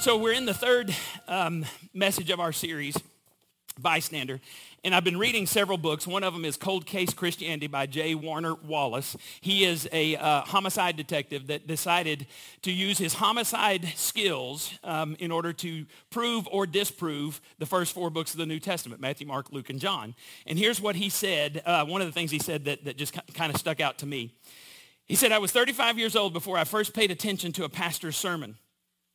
So we're in the third message of our series, Bystander, and I've been reading several books. One of them is Cold Case Christianity by J. Warner Wallace. He is a homicide detective that decided to use his homicide skills in order to prove or disprove the first four books of the New Testament, Matthew, Mark, Luke, and John. And here's what he said, one of the things he said that just kind of stuck out to me. He said, I was 35 years old before I first paid attention to a pastor's sermon.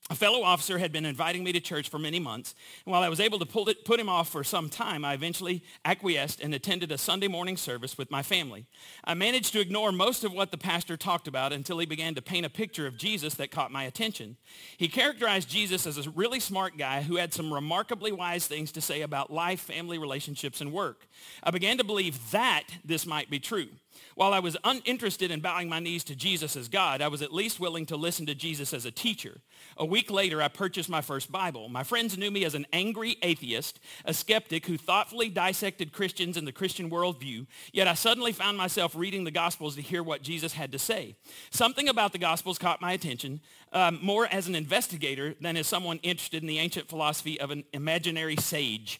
A fellow officer had been inviting me to church for many months, and while I was able to put him off for some time, I eventually acquiesced and attended a Sunday morning service with my family. I managed to ignore most of what the pastor talked about until he began to paint a picture of Jesus that caught my attention. He characterized Jesus as a really smart guy who had some remarkably wise things to say about life, family, relationships, and work. I began to believe that this might be true. While I was uninterested in bowing my knees to Jesus as God, I was at least willing to listen to Jesus as a teacher. A week later, I purchased my first Bible. My friends knew me as an angry atheist, a skeptic who thoughtfully dissected Christians and the Christian worldview, yet I suddenly found myself reading the Gospels to hear what Jesus had to say. Something about the Gospels caught my attention, more as an investigator than as someone interested in the ancient philosophy of an imaginary sage.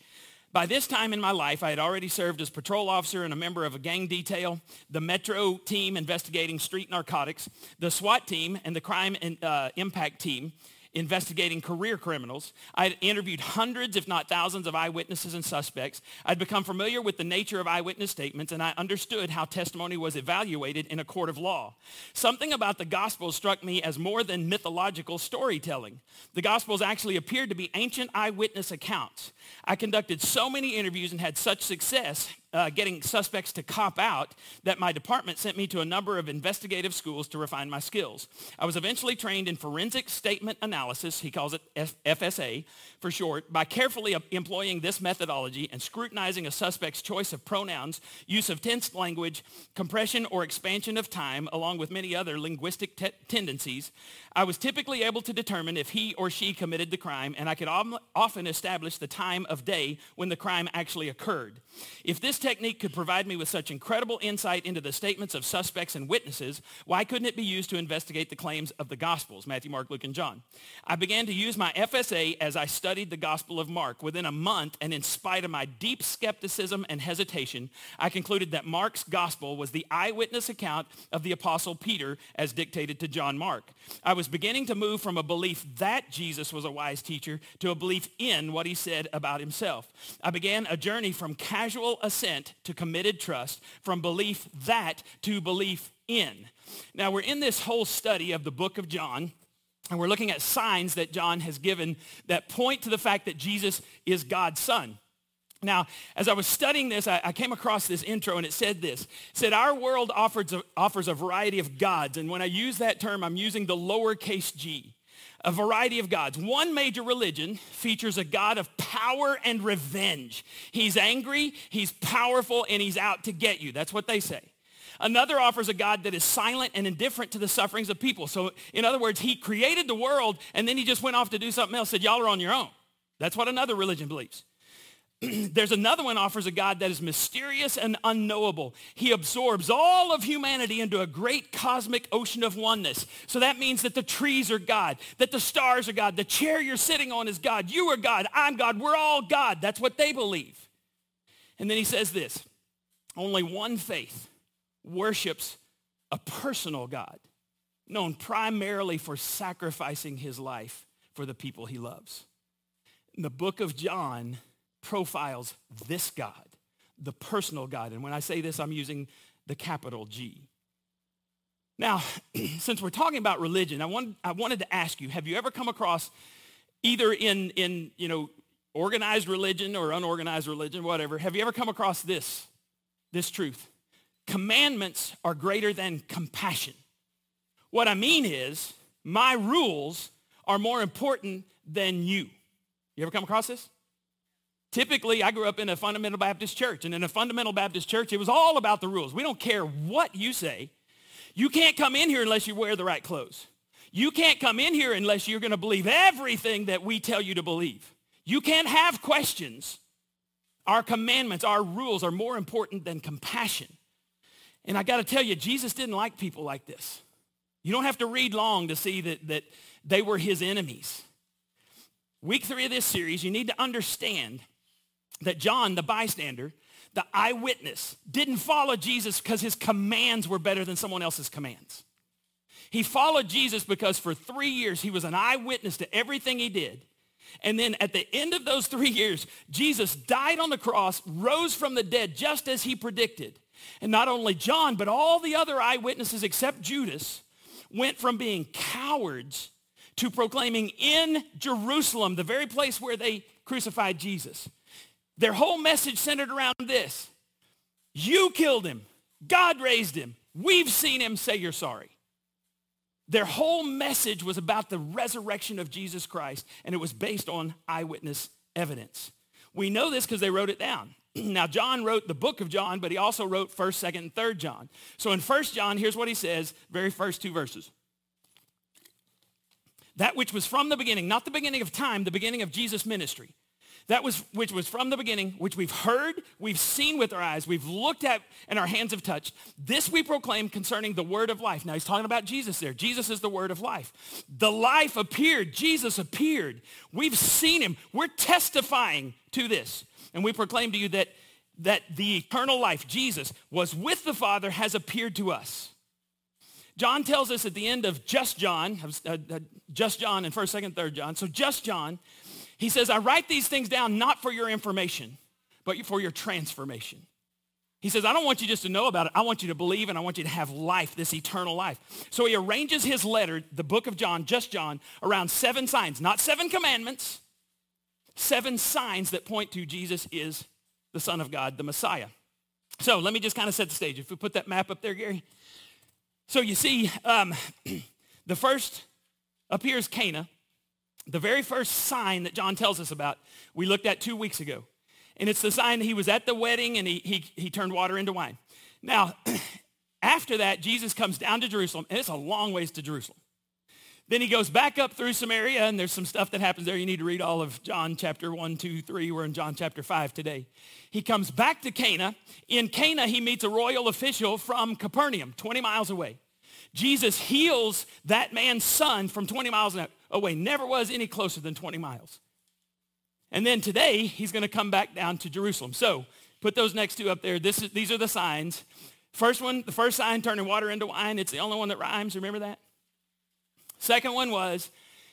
By this time in my life, I had already served as patrol officer and a member of a gang detail, the Metro team investigating street narcotics, the SWAT team and the crime and, impact team investigating career criminals. I had interviewed hundreds, if not thousands, of eyewitnesses and suspects. I'd become familiar with the nature of eyewitness statements, and I understood how testimony was evaluated in a court of law. Something about the Gospels struck me as more than mythological storytelling. The Gospels actually appeared to be ancient eyewitness accounts. I conducted so many interviews and had such success getting suspects to cop out that my department sent me to a number of investigative schools to refine my skills. I was eventually trained in forensic statement analysis, he calls it FSA for short, by carefully employing this methodology and scrutinizing a suspect's choice of pronouns, use of tense language, compression or expansion of time, along with many other linguistic tendencies. I was typically able to determine if he or she committed the crime, and I could often establish the time of day when the crime actually occurred. If this technique could provide me with such incredible insight into the statements of suspects and witnesses, why couldn't it be used to investigate the claims of the Gospels, Matthew, Mark, Luke, and John? I began to use my FSA as I studied the Gospel of Mark. Within a month, and in spite of my deep skepticism and hesitation, I concluded that Mark's Gospel was the eyewitness account of the Apostle Peter as dictated to John Mark. I was beginning to move from a belief that Jesus was a wise teacher to a belief in what he said about himself. I began a journey from casual assent to committed trust, from belief that to belief in. Now, we're in this whole study of the book of John, and we're looking at signs that John has given that point to the fact that Jesus is God's son. Now, as I was studying this, I came across this intro, and it said this. It said, our world offers a variety of gods, and when I use that term, I'm using the lowercase g. A variety of gods. One major religion features a god of power and revenge. He's angry, he's powerful, and he's out to get you. That's what they say. Another offers a god that is silent and indifferent to the sufferings of people. So in other words, he created the world, and then he just went off to do something else, said, y'all are on your own. That's what another religion believes. There's another one offers a God that is mysterious and unknowable. He absorbs all of humanity into a great cosmic ocean of oneness. So that means that the trees are God, that the stars are God, the chair you're sitting on is God, you are God, I'm God, we're all God. That's what they believe. And then he says this, only one faith worships a personal God, known primarily for sacrificing his life for the people he loves. In the book of John profiles this God, the personal God. And when I say this, I'm using the capital G. Now, since we're talking about religion, I wanted to ask you, have you ever come across either in organized religion or unorganized religion, whatever, have you ever come across this truth? Commandments are greater than compassion. What I mean is, my rules are more important than you. You ever come across this? Typically, I grew up in a fundamental Baptist church, and in a fundamental Baptist church, it was all about the rules. We don't care what you say. You can't come in here unless you wear the right clothes. You can't come in here unless you're going to believe everything that we tell you to believe. You can't have questions. Our commandments, our rules are more important than compassion. And I got to tell you, Jesus didn't like people like this. You don't have to read long to see that they were his enemies. week 3 of this series, you need to understand that John, the bystander, the eyewitness, didn't follow Jesus because his commands were better than someone else's commands. He followed Jesus because for 3 years he was an eyewitness to everything he did. And then at the end of those 3 years, Jesus died on the cross, rose from the dead just as he predicted. And not only John, but all the other eyewitnesses except Judas went from being cowards to proclaiming in Jerusalem, the very place where they crucified Jesus. Their whole message centered around this. You killed him. God raised him. We've seen him. Say you're sorry. Their whole message was about the resurrection of Jesus Christ, and it was based on eyewitness evidence. We know this because they wrote it down. Now, John wrote the book of John, but he also wrote 1st, 2nd, and 3rd John. So in 1st John, here's what he says, very first 2 verses. That which was from the beginning, not the beginning of time, the beginning of Jesus' ministry. That was which was from the beginning, which we've heard, we've seen with our eyes, we've looked at, and our hands have touched. This we proclaim concerning the word of life. Now, he's talking about Jesus there. Jesus is the word of life. The life appeared. Jesus appeared. We've seen him. We're testifying to this. And we proclaim to you that the eternal life, Jesus, was with the Father, has appeared to us. John tells us at the end of just John and 1st, 2nd, 3rd John. So just John. He says, I write these things down not for your information, but for your transformation. He says, I don't want you just to know about it. I want you to believe, and I want you to have life, this eternal life. So he arranges his letter, the book of John, just John, around 7 signs, not 7 commandments, 7 signs that point to Jesus is the Son of God, the Messiah. So let me just kind of set the stage. If we put that map up there, Gary. So you see, the first appears Cana. The very first sign that John tells us about, we looked at 2 weeks ago. And it's the sign that he was at the wedding and he turned water into wine. Now, after that, Jesus comes down to Jerusalem, and it's a long ways to Jerusalem. Then he goes back up through Samaria, and there's some stuff that happens there. You need to read all of John chapter 1, 2, 3. We're in John chapter 5 today. He comes back to Cana. In Cana, he meets a royal official from Capernaum, 20 miles away. Jesus heals that man's son from 20 miles away. Never was any closer than 20 miles. And then today, he's going to come back down to Jerusalem. So put those next 2 up there. These are the signs. First one, the first sign, turning water into wine. It's the only one that rhymes. Remember that? Second one was,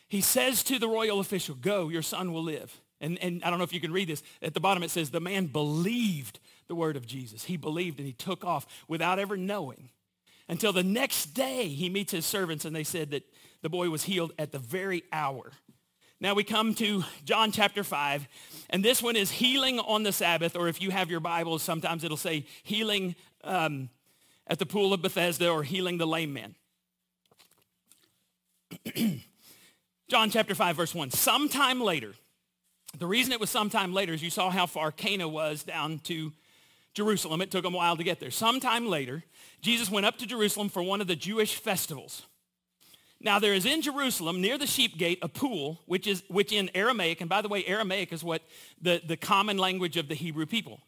he says to the royal official, go, your son will live. And I don't know if you can read this. At the bottom, it says, the man believed the word of Jesus. He believed and he took off without ever knowing. Until the next day, he meets his servants, and they said that the boy was healed at the very hour. Now we come to John chapter 5, and this one is healing on the Sabbath, or if you have your Bibles, sometimes it'll say healing at the Pool of Bethesda or healing the lame man. John chapter 5, verse 1. Sometime later, the reason it was sometime later is you saw how far Cana was down to Jerusalem. It took them a while to get there. Sometime later, Jesus went up to Jerusalem for one of the Jewish festivals. Now there is in Jerusalem, near the Sheep Gate, a pool, which in Aramaic, and by the way, Aramaic is what the common language of the Hebrew people,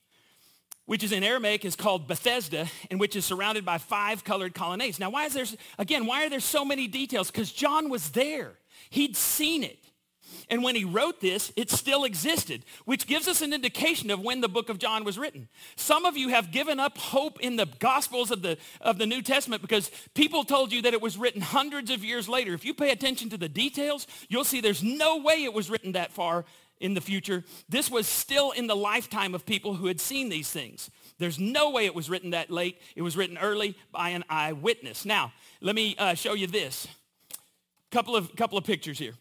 which is in Aramaic is called Bethesda, and which is surrounded by 5 colored colonnades. Now why are there so many details? Because John was there. He'd seen it. And when he wrote this, it still existed, which gives us an indication of when the book of John was written. Some of you have given up hope in the Gospels of the New Testament because people told you that it was written hundreds of years later. If you pay attention to the details, you'll see there's no way it was written that far in the future. This was still in the lifetime of people who had seen these things. There's no way it was written that late. It was written early by an eyewitness. Now, let me show you this. Couple of pictures here.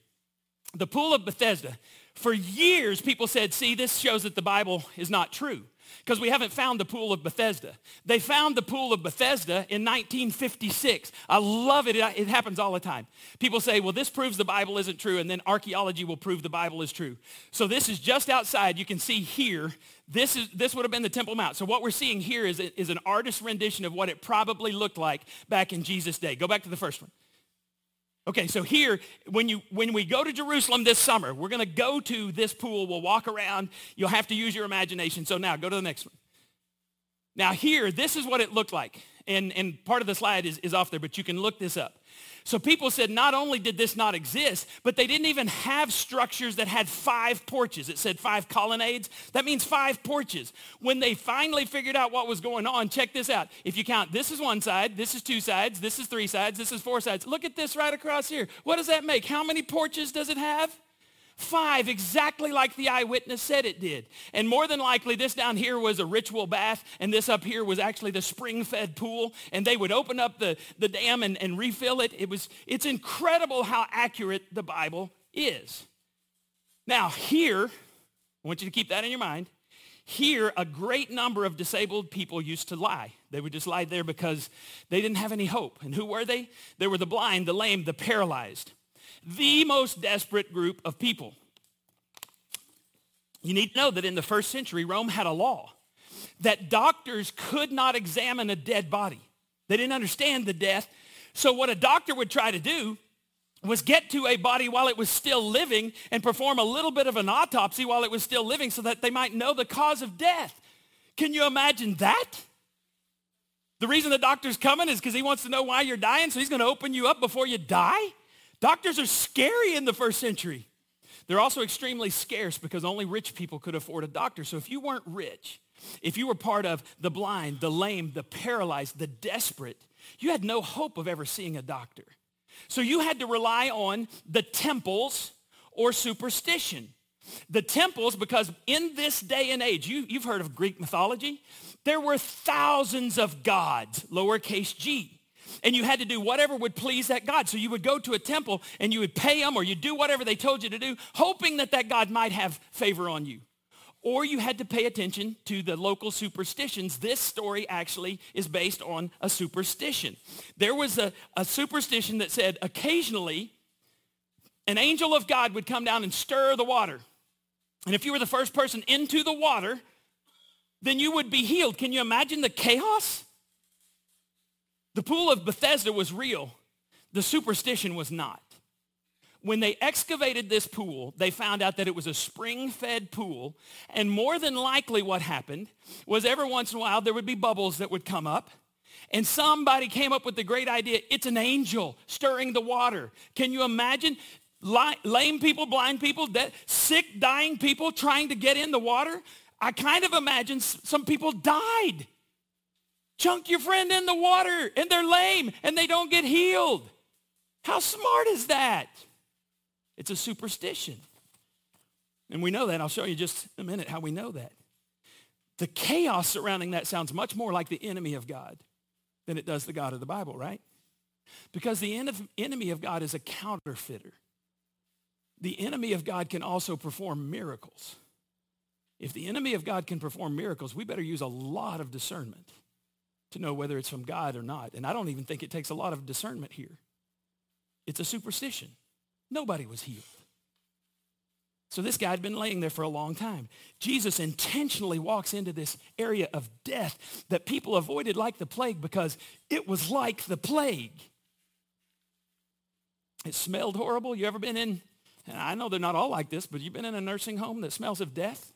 The Pool of Bethesda. For years, people said, see, this shows that the Bible is not true because we haven't found the Pool of Bethesda. They found the Pool of Bethesda in 1956. I love it. It happens all the time. People say, well, this proves the Bible isn't true, and then archaeology will prove the Bible is true. So this is just outside. You can see here, this would have been the Temple Mount. So what we're seeing here is an artist's rendition of what it probably looked like back in Jesus' day. Go back to the first one. Okay, so here, when we go to Jerusalem this summer, we're going to go to this pool. We'll walk around. You'll have to use your imagination. So now, go to the next one. Now here, this is what it looked like. And part of the slide is off there, but you can look this up. So people said not only did this not exist, but they didn't even have structures that had 5 porches. It said 5 colonnades. That means 5 porches. When they finally figured out what was going on, check this out. If you count, this is one side, this is 2 sides, this is 3 sides, this is 4 sides. Look at this right across here. What does that make? How many porches does it have? 5, exactly like the eyewitness said it did. And more than likely, this down here was a ritual bath, and this up here was actually the spring-fed pool, and they would open up the dam and refill it. It's incredible how accurate the Bible is. Now, here, I want you to keep that in your mind. Here, a great number of disabled people used to lie. They would just lie there because they didn't have any hope. And who were they? They were the blind, the lame, the paralyzed. The most desperate group of people. You need to know that in the first century, Rome had a law that doctors could not examine a dead body. They didn't understand the death. So what a doctor would try to do was get to a body while it was still living and perform a little bit of an autopsy while it was still living so that they might know the cause of death. Can you imagine that? The reason the doctor's coming is because he wants to know why you're dying, so he's going to open you up before you die? Doctors are scary in the first century. They're also extremely scarce because only rich people could afford a doctor. So if you weren't rich, if you were part of the blind, the lame, the paralyzed, the desperate, you had no hope of ever seeing a doctor. So you had to rely on the temples or superstition. The temples, because in this day and age, you've heard of Greek mythology, there were thousands of gods, lowercase g. And you had to do whatever would please that god. So you would go to a temple and you would pay them or you'd do whatever they told you to do, hoping that that god might have favor on you. Or you had to pay attention to the local superstitions. This story actually is based on a superstition. There was a superstition that said occasionally an angel of God would come down and stir the water. And if you were the first person into the water, then you would be healed. Can you imagine the chaos? The Pool of Bethesda was real. The superstition was not. When they excavated this pool, they found out that it was a spring-fed pool, and more than likely what happened was every once in a while there would be bubbles that would come up, and somebody came up with the great idea, it's an angel stirring the water. Can you imagine lame people, blind people, sick, dying people trying to get in the water? I kind of imagine some people died. Chunk your friend in the water, and they're lame, and they don't get healed. How smart is that? It's a superstition. And we know that. I'll show you just a minute how we know that. The chaos surrounding that sounds much more like the enemy of God than it does the God of the Bible, right? Because the enemy of God is a counterfeiter. The enemy of God can also perform miracles. If the enemy of God can perform miracles, we better use a lot of discernment to know whether it's from God or not. And I don't even think it takes a lot of discernment here. It's a superstition. Nobody was healed. So this guy had been laying there for a long time. Jesus intentionally walks into this area of death that people avoided like the plague because it was like the plague. It smelled horrible. You ever been in, and I know they're not all like this, but you've been in a nursing home that smells of death?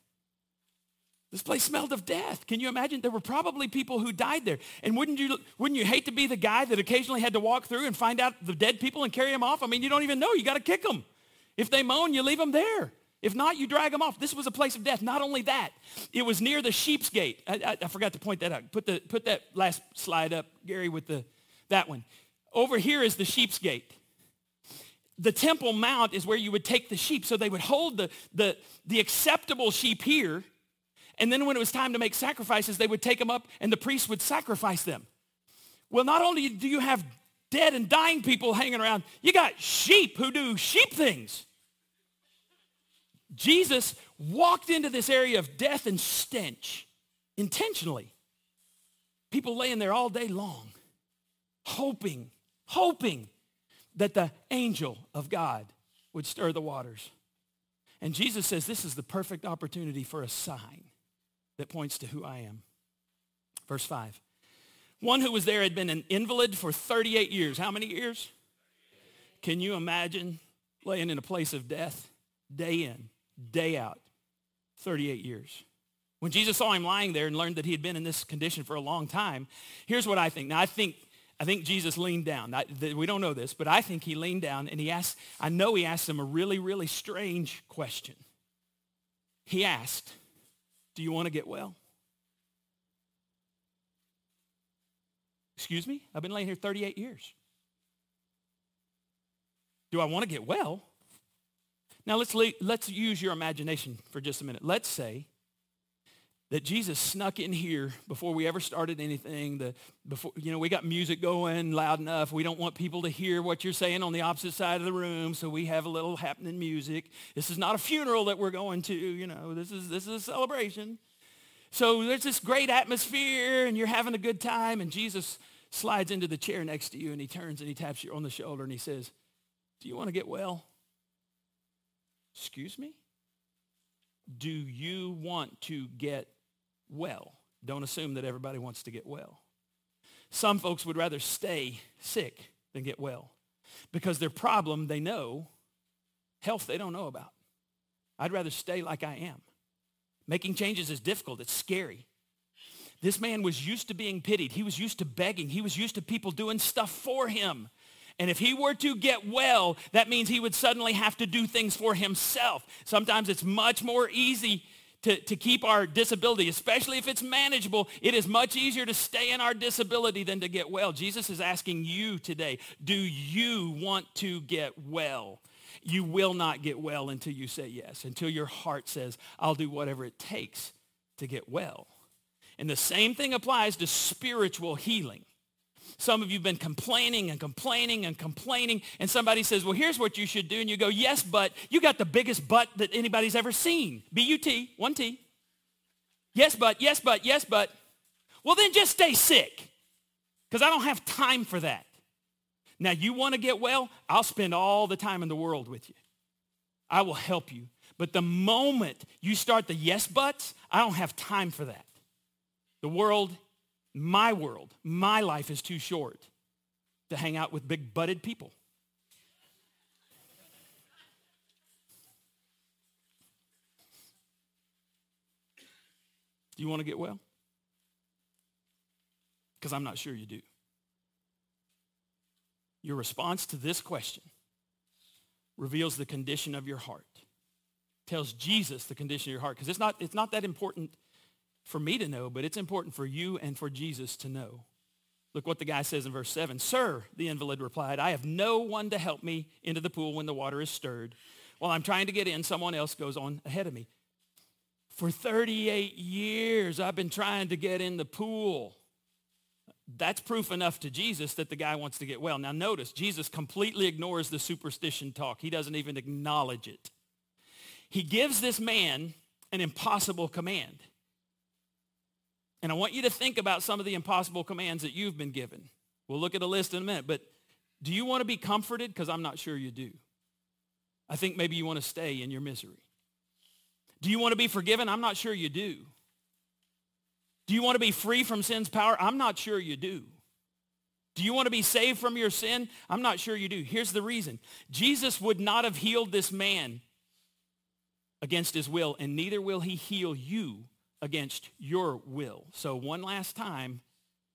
This place smelled of death. Can you imagine? There were probably people who died there. And wouldn't you hate to be the guy that occasionally had to walk through and find out the dead people and carry them off? I mean, you don't even know. You got to kick them. If they moan, you leave them there. If not, you drag them off. This was a place of death. Not only that, it was near the Sheep's Gate. I forgot to point that out. Put that last slide up, Gary, with that one. Over here is the Sheep's Gate. The Temple Mount is where you would take the sheep. So they would hold the acceptable sheep here. And then when it was time to make sacrifices, they would take them up and the priests would sacrifice them. Well, not only do you have dead and dying people hanging around, you got sheep who do sheep things. Jesus walked into this area of death and stench intentionally. People laying there all day long, hoping that the angel of God would stir the waters. And Jesus says, this is the perfect opportunity for a sign that points to who I am. Verse 5. One who was there had been an invalid for 38 years. How many years? Can you imagine laying in a place of death day in, day out, 38 years? When Jesus saw him lying there and learned that he had been in this condition for a long time, here's what I think. Now, I think Jesus leaned down. We don't know this, but I think he leaned down and he asked him a really, really strange question. He asked, do you want to get well? Excuse me? I've been laying here 38 years. Do I want to get well? Now, let's use your imagination for just a minute. Let's say that Jesus snuck in here before we ever started anything. We got music going loud enough. We don't want people to hear what you're saying on the opposite side of the room, so we have a little happening music. This is not a funeral that we're going to, this is a celebration. So there's this great atmosphere, and you're having a good time, and Jesus slides into the chair next to you, and he turns and he taps you on the shoulder, and he says, do you want to get well? Excuse me? Do you want to get well? Don't assume that everybody wants to get well. Some folks would rather stay sick than get well because their problem they know, health they don't know about. I'd rather stay like I am. Making changes is difficult. It's scary. This man was used to being pitied. He was used to begging. He was used to people doing stuff for him. And if he were to get well, that means he would suddenly have to do things for himself. Sometimes it's much more easy to keep our disability, especially if it's manageable. It is much easier to stay in our disability than to get well. Jesus is asking you today, do you want to get well? You will not get well until you say yes, until your heart says, I'll do whatever it takes to get well. And the same thing applies to spiritual healing. Some of you have been complaining, and somebody says, well, here's what you should do, and you go, yes, but you got the biggest butt that anybody's ever seen. B-U-T, one T. Yes, but. Well, then just stay sick, because I don't have time for that. Now, you want to get well? I'll spend all the time in the world with you. I will help you. But the moment you start the yes, buts, I don't have time for that. The world, my life is too short to hang out with big butted people. Do you want to get well? Because I'm not sure you do. Your response to this question reveals the condition of your heart. Tells Jesus the condition of your heart. Because it's not that important for me to know, but it's important for you and for Jesus to know. Look what the guy says in verse 7. Sir, the invalid replied, I have no one to help me into the pool when the water is stirred. While I'm trying to get in, someone else goes on ahead of me. For 38 years, I've been trying to get in the pool. That's proof enough to Jesus that the guy wants to get well. Now notice, Jesus completely ignores the superstition talk. He doesn't even acknowledge it. He gives this man an impossible command. And I want you to think about some of the impossible commands that you've been given. We'll look at a list in a minute, but do you want to be comforted? Because I'm not sure you do. I think maybe you want to stay in your misery. Do you want to be forgiven? I'm not sure you do. Do you want to be free from sin's power? I'm not sure you do. Do you want to be saved from your sin? I'm not sure you do. Here's the reason. Jesus would not have healed this man against his will, and neither will he heal you against your will. So one last time,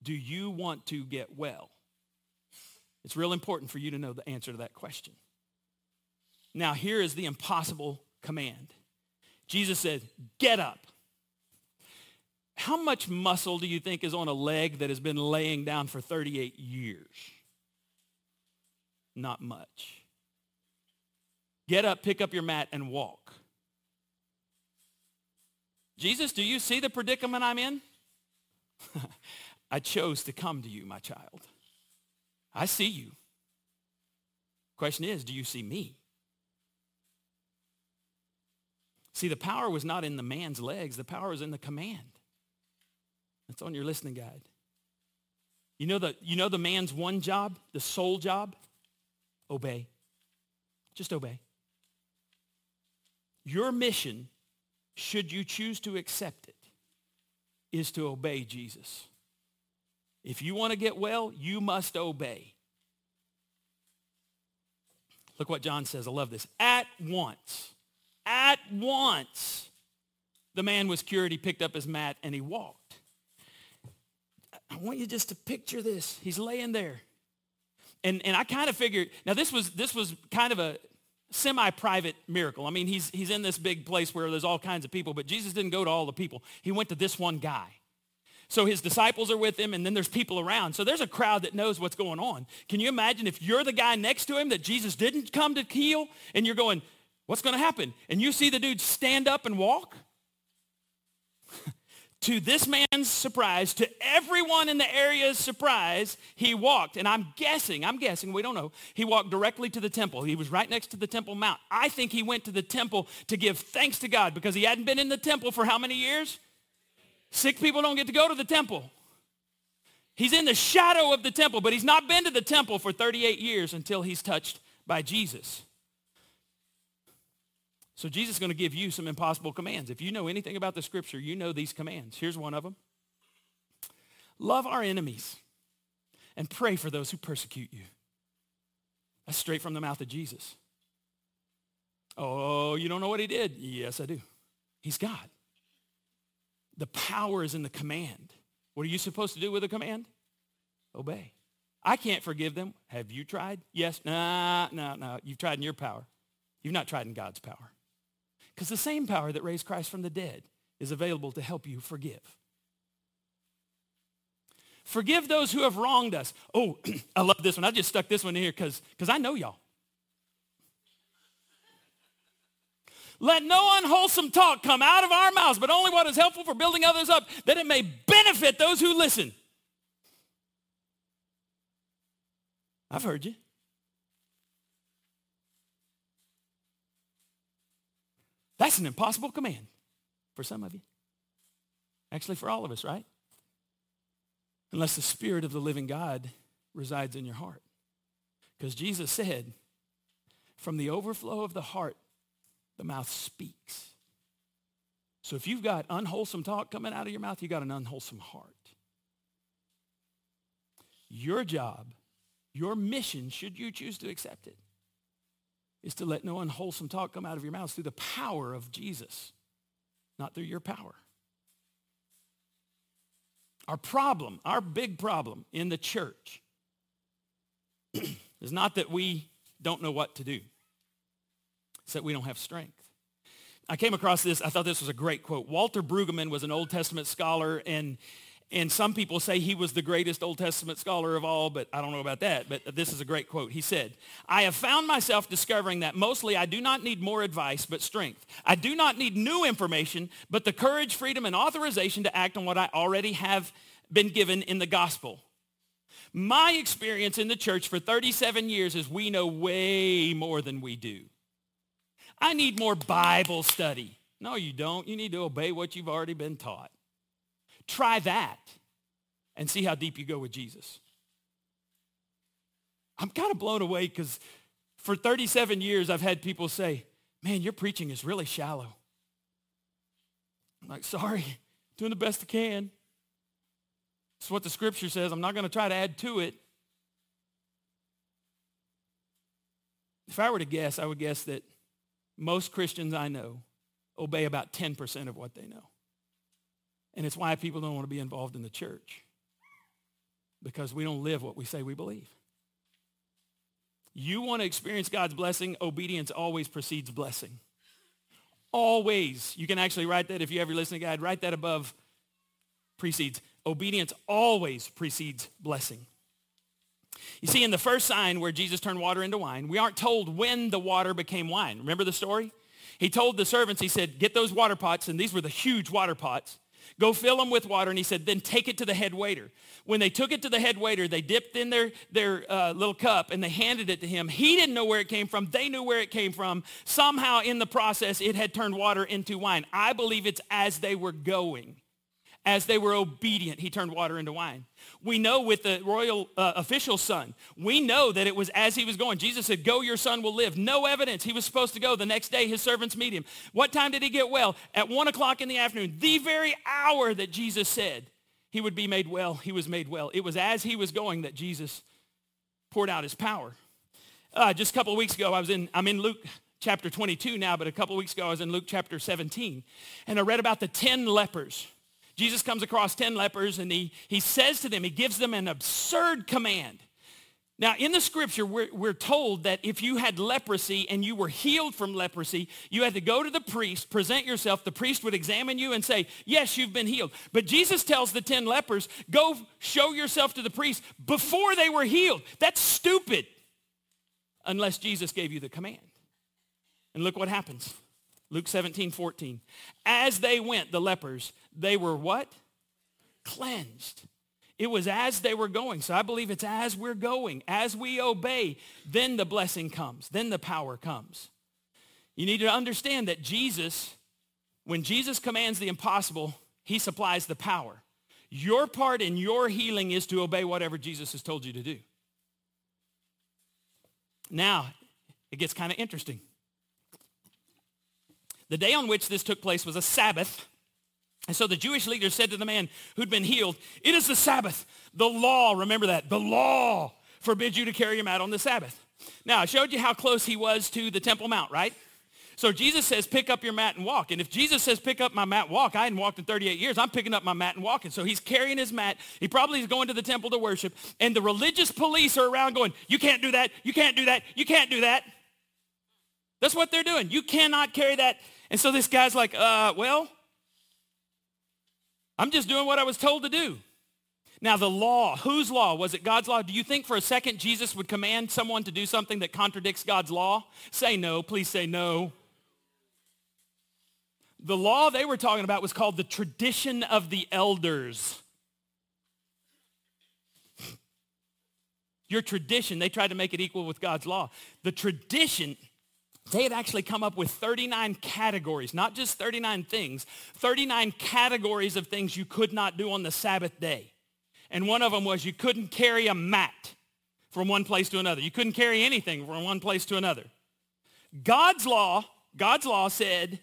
do you want to get well? It's real important for you to know the answer to that question. Now, here is the impossible command. Jesus said, get up. How much muscle do you think is on a leg that has been laying down for 38 years? Not much. Get up, pick up your mat, and walk. Jesus, do you see the predicament I'm in? I chose to come to you, my child. I see you. Question is, do you see me? See, the power was not in the man's legs. The power was in the command. It's on your listening guide. You know the man's one job, the sole job? Obey. Just obey. Your mission, should you choose to accept it, is to obey Jesus. If you want to get well, you must obey. Look what John says. I love this. At once. The man was cured. He picked up his mat and he walked. I want you just to picture this. He's laying there. And I kind of figured, now this was kind of a semi-private miracle. I mean, he's in this big place where there's all kinds of people, but Jesus didn't go to all the people. He went to this one guy. So his disciples are with him, and then there's people around. So there's a crowd that knows what's going on. Can you imagine if you're the guy next to him that Jesus didn't come to heal, and you're going, what's going to happen? And you see the dude stand up and walk? To this man's surprise, to everyone in the area's surprise, he walked. And I'm guessing, we don't know, he walked directly to the temple. He was right next to the Temple Mount. I think he went to the temple to give thanks to God because he hadn't been in the temple for how many years? Sick people don't get to go to the temple. He's in the shadow of the temple, but he's not been to the temple for 38 years until he's touched by Jesus. So Jesus is going to give you some impossible commands. If you know anything about the scripture, you know these commands. Here's one of them. Love our enemies and pray for those who persecute you. That's straight from the mouth of Jesus. Oh, you don't know what he did? Yes, I do. He's God. The power is in the command. What are you supposed to do with a command? Obey. I can't forgive them. Have you tried? Yes. No. You've tried in your power. You've not tried in God's power. Because the same power that raised Christ from the dead is available to help you forgive. Forgive those who have wronged us. Oh, I love this one. I just stuck this one in here because I know y'all. Let no unwholesome talk come out of our mouths, but only what is helpful for building others up, that it may benefit those who listen. I've heard you. That's an impossible command for some of you. Actually, for all of us, right? Unless the Spirit of the living God resides in your heart. Because Jesus said, from the overflow of the heart, the mouth speaks. So if you've got unwholesome talk coming out of your mouth, you've got an unwholesome heart. Your job, your mission, should you choose to accept it, is to let no unwholesome talk come out of your mouths through the power of Jesus, not through your power. Our problem, our big problem in the church is not that we don't know what to do. It's that we don't have strength. I came across this. I thought this was a great quote. Walter Brueggemann was an Old Testament scholar, and some people say he was the greatest Old Testament scholar of all, but I don't know about that. But this is a great quote. He said, I have found myself discovering that mostly I do not need more advice, but strength. I do not need new information, but the courage, freedom, and authorization to act on what I already have been given in the gospel. My experience in the church for 37 years is we know way more than we do. I need more Bible study. No, you don't. You need to obey what you've already been taught. Try that and see how deep you go with Jesus. I'm kind of blown away because for 37 years I've had people say, man, your preaching is really shallow. I'm like, sorry, doing the best I can. It's what the scripture says. I'm not going to try to add to it. If I were to guess, I would guess that most Christians I know obey about 10% of what they know. And it's why people don't want to be involved in the church, because we don't live what we say we believe. You want to experience God's blessing, obedience always precedes blessing. Always. You can actually write that. If you have your listening guide, write that above precedes. Obedience always precedes blessing. You see, in the first sign where Jesus turned water into wine, we aren't told when the water became wine. Remember the story? He told the servants, he said, get those water pots, and these were the huge water pots. Go fill them with water, and he said, then take it to the head waiter. When they took it to the head waiter, they dipped in their little cup, and they handed it to him. He didn't know where it came from. They knew where it came from. Somehow in the process, it had turned water into wine. I believe it's as they were going. As they were obedient, he turned water into wine. We know with the royal official's son, we know that it was as he was going. Jesus said, go, your son will live. No evidence. He was supposed to go. The next day, his servants meet him. What time did he get well? At 1:00 in the afternoon, the very hour that Jesus said he would be made well, he was made well. It was as he was going that Jesus poured out his power. Just a couple of weeks ago, I'm in Luke chapter 22 now, but a couple weeks ago I was in Luke chapter 17, and I read about the 10 lepers. Jesus comes across 10 lepers, and he says to them, he gives them an absurd command. Now, in the scripture, we're told that if you had leprosy and you were healed from leprosy, you had to go to the priest, present yourself. The priest would examine you and say, yes, you've been healed. But Jesus tells the 10 lepers, go show yourself to the priest before they were healed. That's stupid, unless Jesus gave you the command. And look what happens. Luke 17:14. As they went, the lepers, they were what? Cleansed. It was as they were going. So I believe it's as we're going, as we obey, then the blessing comes. Then the power comes. You need to understand that Jesus, when Jesus commands the impossible, he supplies the power. Your part in your healing is to obey whatever Jesus has told you to do. Now, it gets kind of interesting. The day on which this took place was a Sabbath. And so the Jewish leader said to the man who'd been healed, it is the Sabbath. The law, remember that, the law forbids you to carry him out on the Sabbath. Now, I showed you how close he was to the Temple Mount, right? So Jesus says, pick up your mat and walk. And if Jesus says, pick up my mat and walk, I hadn't walked in 38 years. I'm picking up my mat and walking. So he's carrying his mat. He probably is going to the temple to worship. And the religious police are around going, you can't do that. You can't do that. You can't do that. That's what they're doing. You cannot carry that. And so this guy's like, well, I'm just doing what I was told to do. Now, the law, whose law? Was it God's law? Do you think for a second Jesus would command someone to do something that contradicts God's law? Say no. Please say no. The law they were talking about was called the tradition of the elders. Your tradition, they tried to make it equal with God's law. The tradition... They had actually come up with 39 categories, not just 39 things, 39 categories of things you could not do on the Sabbath day. And one of them was you couldn't carry a mat from one place to another. You couldn't carry anything from one place to another. God's law said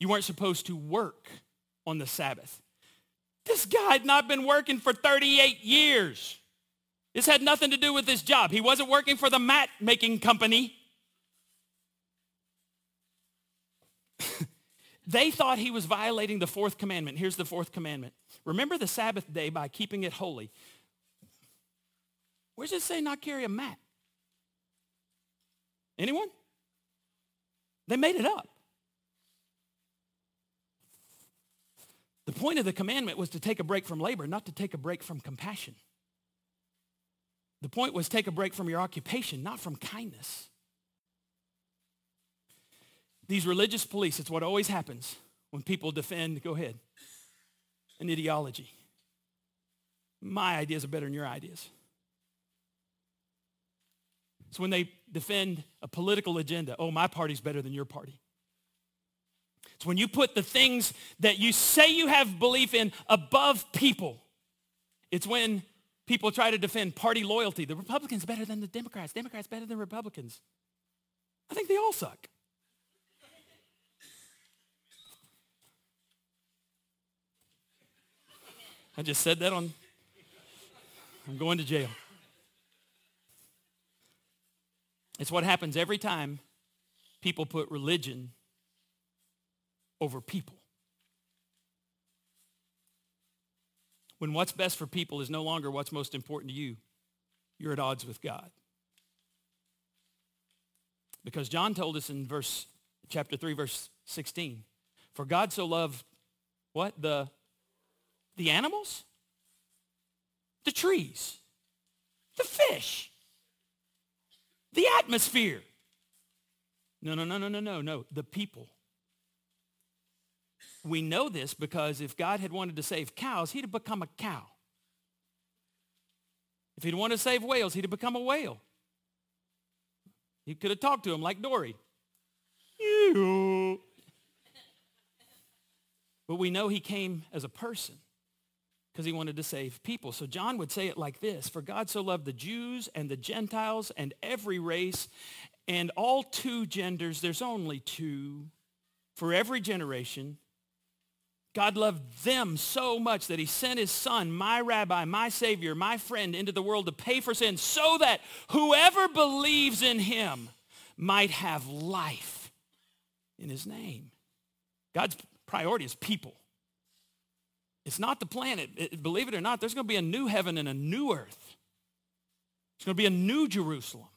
you weren't supposed to work on the Sabbath. This guy had not been working for 38 years. This had nothing to do with his job. He wasn't working for the mat-making company. They thought he was violating the fourth commandment. Here's the fourth commandment. Remember the Sabbath day by keeping it holy. Where does it say not carry a mat? Anyone? They made it up. The point of the commandment was to take a break from labor, not to take a break from compassion. The point was take a break from your occupation, not from kindness. These religious police, it's what always happens when people defend, go ahead, an ideology. My ideas are better than your ideas. So when they defend a political agenda, oh, my party's better than your party. It's when you put the things that you say you have belief in above people. It's when people try to defend party loyalty. The Republicans better than the Democrats. Democrats better than Republicans. I think they all suck. I just said that on, I'm going to jail. It's what happens every time people put religion over people. When what's best for people is no longer what's most important to you, you're at odds with God. Because John told us in chapter 3, verse 16, for God so loved, what? The animals, the trees, the fish, the atmosphere. No, the people. We know this because if God had wanted to save cows, he'd have become a cow. If he'd wanted to save whales, he'd have become a whale. He could have talked to him like Dory. But we know he came as a person, because he wanted to save people. So John would say it like this, for God so loved the Jews and the Gentiles and every race and all two genders, there's only two, for every generation. God loved them so much that he sent his son, my rabbi, my savior, my friend, into the world to pay for sin so that whoever believes in him might have life in his name. God's priority is people. It's not the planet. Believe it or not, there's going to be a new heaven and a new earth. There's going to be a new Jerusalem.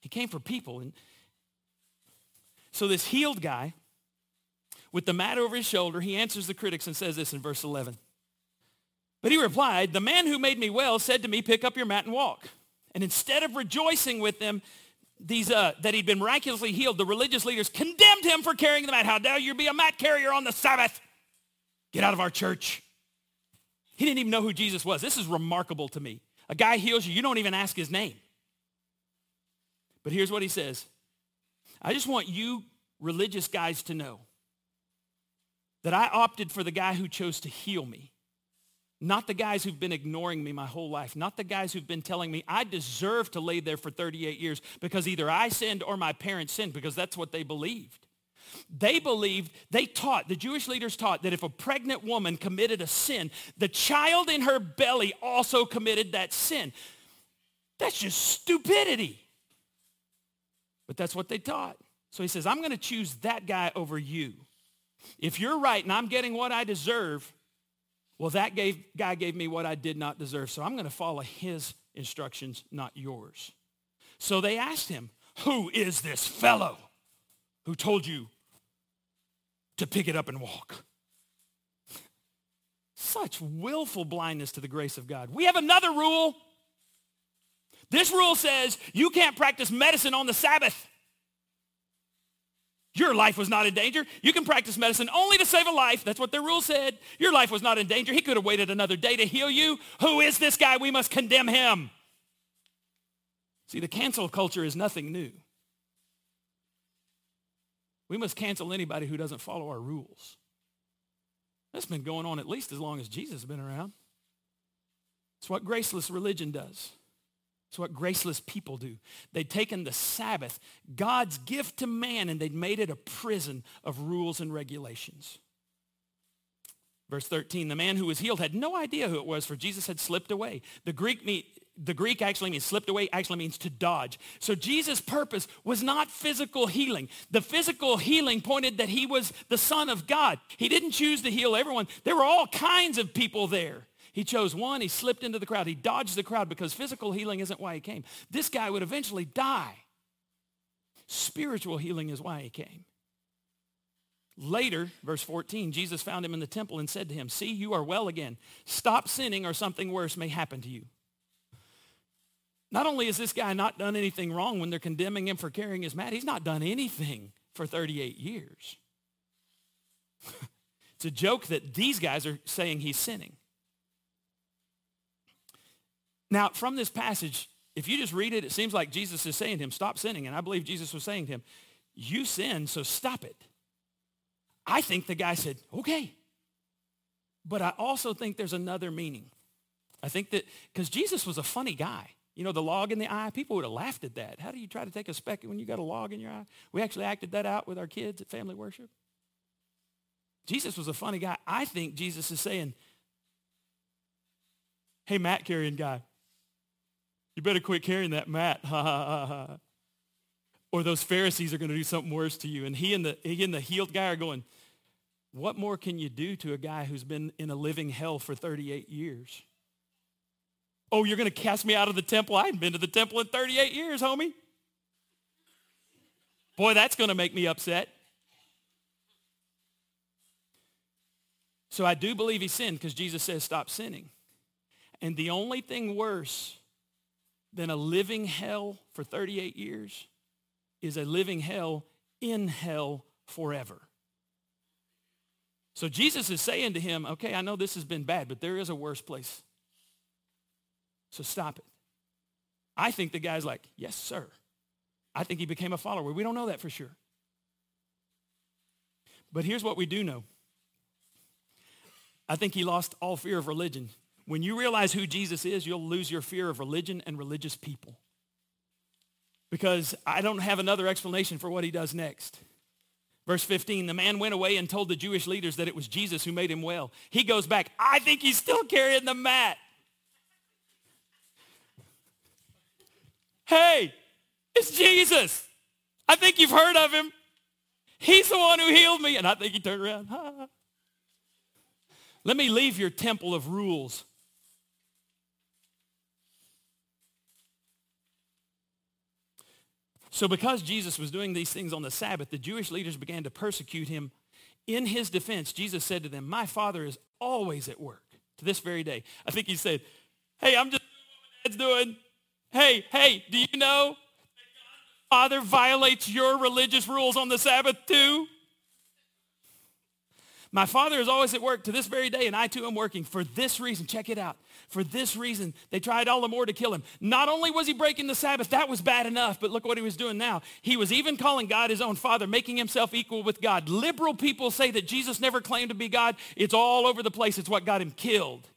He came for people. And so this healed guy, with the mat over his shoulder, he answers the critics and says this in verse 11. But he replied, the man who made me well said to me, pick up your mat and walk. And instead of rejoicing with them, that he'd been miraculously healed, the religious leaders condemned him for carrying the mat. How dare you be a mat carrier on the Sabbath? Get out of our church. He didn't even know who Jesus was. This is remarkable to me. A guy heals you. You don't even ask his name. But here's what he says. I just want you religious guys to know that I opted for the guy who chose to heal me, not the guys who've been ignoring me my whole life, not the guys who've been telling me I deserve to lay there for 38 years because either I sinned or my parents sinned, because that's what they believed. The Jewish leaders taught that if a pregnant woman committed a sin, the child in her belly also committed that sin. That's just stupidity. But that's what they taught. So he says, I'm going to choose that guy over you. If you're right and I'm getting what I deserve, well, guy gave me what I did not deserve, so I'm going to follow his instructions, not yours. So they asked him, who is this fellow who told you to pick it up and walk? Such willful blindness to the grace of God. We have another rule. This rule says you can't practice medicine on the Sabbath. Your life was not in danger. You can practice medicine only to save a life. That's what their rule said. Your life was not in danger. He could have waited another day to heal you. Who is this guy? We must condemn him. See, the cancel culture is nothing new. We must cancel anybody who doesn't follow our rules. That's been going on at least as long as Jesus has been around. It's what graceless religion does. It's what graceless people do. They'd taken the Sabbath, God's gift to man, and they'd made it a prison of rules and regulations. Verse 13, the man who was healed had no idea who it was, for Jesus had slipped away. The Greek actually means slipped away, actually means to dodge. So Jesus' purpose was not physical healing. The physical healing pointed that he was the Son of God. He didn't choose to heal everyone. There were all kinds of people there. He chose one. He slipped into the crowd. He dodged the crowd because physical healing isn't why he came. This guy would eventually die. Spiritual healing is why he came. Later, verse 14, Jesus found him in the temple and said to him, see, you are well again. Stop sinning or something worse may happen to you. Not only has this guy not done anything wrong when they're condemning him for carrying his mat, he's not done anything for 38 years. It's a joke that these guys are saying he's sinning. Now, from this passage, if you just read it, it seems like Jesus is saying to him, stop sinning. And I believe Jesus was saying to him, you sin, so stop it. I think the guy said, okay. But I also think there's another meaning. I think that, because Jesus was a funny guy. You know, the log in the eye, people would have laughed at that. How do you try to take a speck when you got a log in your eye? We actually acted that out with our kids at family worship. Jesus was a funny guy. I think Jesus is saying, hey, mat carrying guy, you better quit carrying that mat, ha, ha, ha, ha. Or those Pharisees are going to do something worse to you. And he and the healed guy are going, what more can you do to a guy who's been in a living hell for 38 years? Oh, you're going to cast me out of the temple? I haven't been to the temple in 38 years, homie. Boy, that's going to make me upset. So I do believe he sinned because Jesus says stop sinning. And the only thing worse than a living hell for 38 years is a living hell in hell forever. So Jesus is saying to him, okay, I know this has been bad, but there is a worse place. So stop it. I think the guy's like, yes, sir. I think he became a follower. We don't know that for sure. But here's what we do know. I think he lost all fear of religion. When you realize who Jesus is, you'll lose your fear of religion and religious people. Because I don't have another explanation for what he does next. Verse 15, the man went away and told the Jewish leaders that it was Jesus who made him well. He goes back, I think he's still carrying the mat. Hey, It's Jesus. I think you've heard of him. He's the one who healed me. And I think he turned around. Ha. Let me leave your temple of rules. So because Jesus was doing these things on the Sabbath, the Jewish leaders began to persecute him. In his defense, Jesus said to them, my Father is always at work to this very day. I think he said, hey, I'm just doing what my dad's doing. Hey, do you know that God the Father violates your religious rules on the Sabbath too? My Father is always at work to this very day, and I too am working. For this reason, check it out. For this reason, they tried all the more to kill him. Not only was he breaking the Sabbath, that was bad enough, but look what he was doing now. He was even calling God his own Father, making himself equal with God. Liberal people say that Jesus never claimed to be God. It's all over the place. It's what got him killed.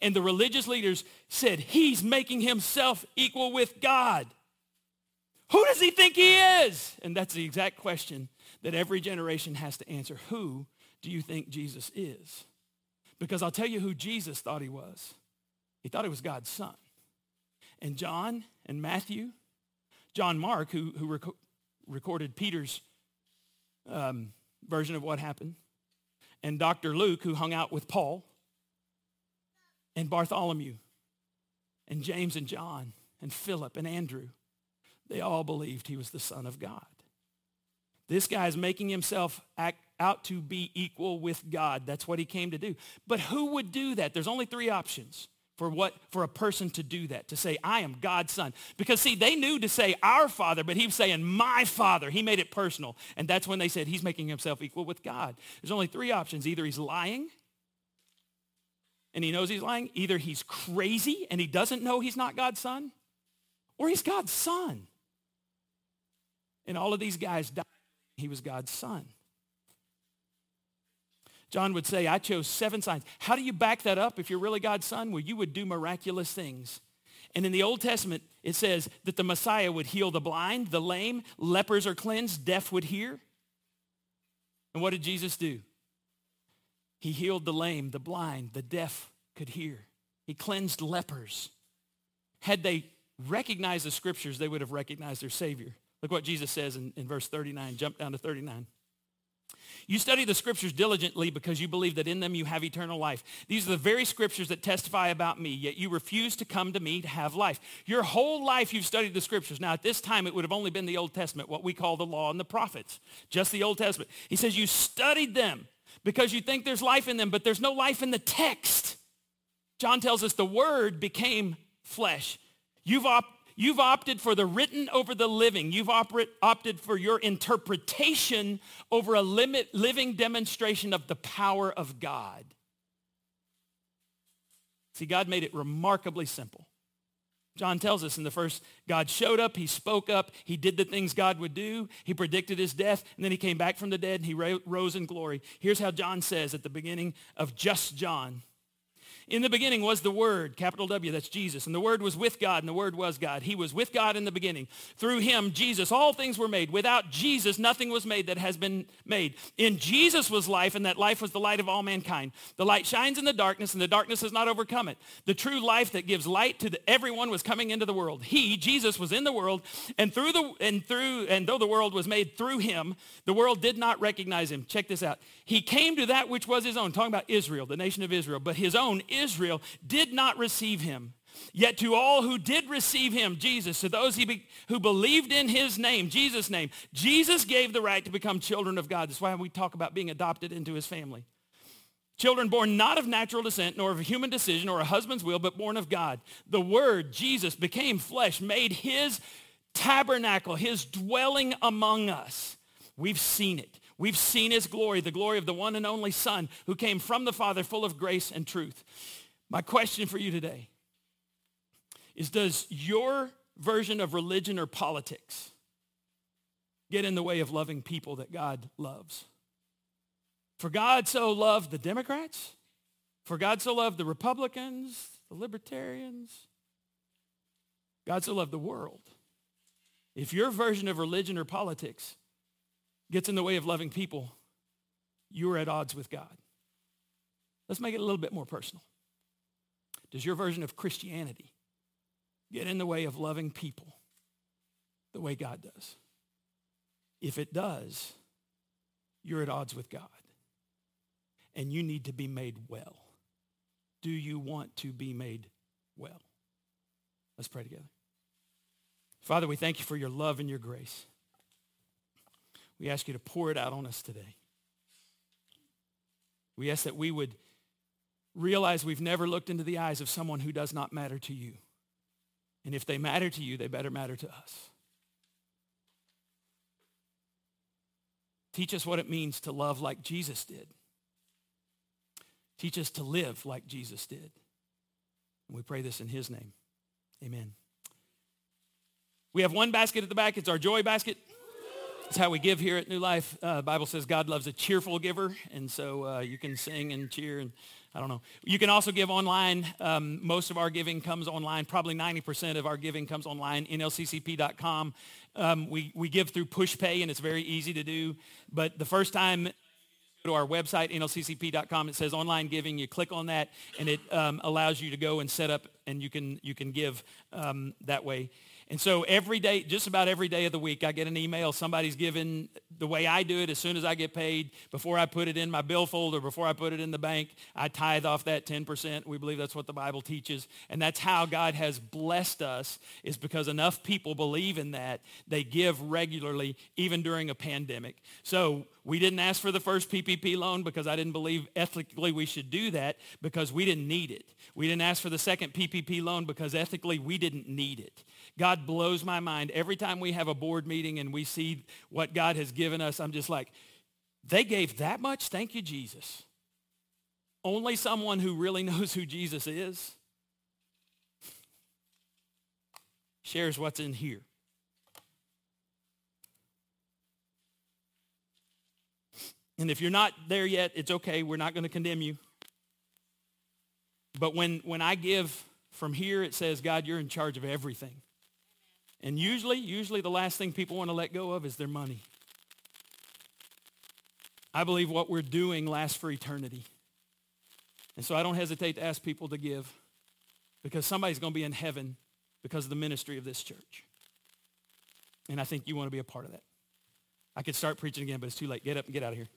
And the religious leaders said, he's making himself equal with God. Who does he think he is? And that's the exact question that every generation has to answer. Who do you think Jesus is? Because I'll tell you who Jesus thought he was. He thought he was God's son. And John and Matthew, John Mark, who recorded Peter's version of what happened, and Dr. Luke, who hung out with Paul, and Bartholomew, and James and John, and Philip and Andrew, they all believed he was the Son of God. This guy's making himself out to be equal with God. That's what he came to do. But who would do that? There's only three options for a person to do that, to say, I am God's son. Because, see, they knew to say our Father, but he was saying my Father. He made it personal. And that's when they said he's making himself equal with God. There's only three options. Either he's lying, and he knows he's lying. Either he's crazy, and he doesn't know he's not God's son. Or he's God's son. And all of these guys died. He was God's son. John would say, I chose 7 signs. How do you back that up if you're really God's son? Well, you would do miraculous things. And in the Old Testament, it says that the Messiah would heal the blind, the lame, lepers are cleansed, deaf would hear. And what did Jesus do? He healed the lame, the blind, the deaf could hear. He cleansed lepers. Had they recognized the scriptures, they would have recognized their Savior. Look what Jesus says in verse 39. Jump down to 39. You study the scriptures diligently because you believe that in them you have eternal life. These are the very scriptures that testify about me, yet you refuse to come to me to have life. Your whole life you've studied the scriptures. Now, at this time, it would have only been the Old Testament, what we call the law and the prophets, just the Old Testament. He says you studied them because you think there's life in them, but there's no life in the text. John tells us the word became flesh. You've opted for the written over the living. You've opted for your interpretation over a living demonstration of the power of God. See, God made it remarkably simple. John tells us in the first, God showed up, he spoke up, he did the things God would do, he predicted his death, and then he came back from the dead and he rose in glory. Here's how John says at the beginning of just John. In the beginning was the Word, capital W, that's Jesus. And the Word was with God, and the Word was God. He was with God in the beginning. Through him, Jesus, all things were made. Without Jesus, nothing was made that has been made. In Jesus was life, and that life was the light of all mankind. The light shines in the darkness, and the darkness has not overcome it. The true life that gives light to everyone was coming into the world. He, Jesus, was in the world, and though the world was made through him, the world did not recognize him. Check this out. He came to that which was his own, talking about Israel, the nation of Israel, but his own Israel did not receive him. Yet to all who did receive him, Jesus, to those who believed in his name, Jesus' name, Jesus gave the right to become children of God. That's why we talk about being adopted into his family. Children born not of natural descent, nor of a human decision, or a husband's will, but born of God. The Word, Jesus, became flesh, made his tabernacle, his dwelling among us. We've seen it. We've seen his glory, the glory of the one and only Son who came from the Father full of grace and truth. My question for you today is, does your version of religion or politics get in the way of loving people that God loves? For God so loved the Democrats. For God so loved the Republicans, the Libertarians. God so loved the world. If your version of religion or politics gets in the way of loving people, you're at odds with God. Let's make it a little bit more personal. Does your version of Christianity get in the way of loving people the way God does. If it does, you're at odds with God, and you need to be made well. Do you want to be made well? Let's pray together. Father, we thank you for your love and your grace. We ask you to pour it out on us today. We ask that we would realize we've never looked into the eyes of someone who does not matter to you. And if they matter to you, they better matter to us. Teach us what it means to love like Jesus did. Teach us to live like Jesus did. And we pray this in his name. Amen. We have one basket at the back. It's our joy basket. That's how we give here at New Life. The Bible says God loves a cheerful giver, and so you can sing and cheer, and I don't know. You can also give online. Most of our giving comes online. Probably 90% of our giving comes online, nlccp.com. We give through PushPay, and it's very easy to do. But the first time you go to our website, nlccp.com, it says online giving. You click on that, and it allows you to go and set up, and you can give that way. And so every day, just about every day of the week, I get an email. Somebody's giving. The way I do it, as soon as I get paid, before I put it in my bill folder, before I put it in the bank, I tithe off that 10%. We believe that's what the Bible teaches. And that's how God has blessed us, is because enough people believe in that. They give regularly, even during a pandemic. So we didn't ask for the first PPP loan because I didn't believe ethically we should do that, because we didn't need it. We didn't ask for the second PPP loan because ethically we didn't need it. God blows my mind. Every time we have a board meeting and we see what God has given us, I'm just like, they gave that much? Thank you, Jesus. Only someone who really knows who Jesus is shares what's in here. And if you're not there yet, it's okay. We're not going to condemn you. But when I give from here, it says, God, you're in charge of everything. And usually the last thing people want to let go of is their money. I believe what we're doing lasts for eternity. And so I don't hesitate to ask people to give, because somebody's going to be in heaven because of the ministry of this church. And I think you want to be a part of that. I could start preaching again, but it's too late. Get up and get out of here.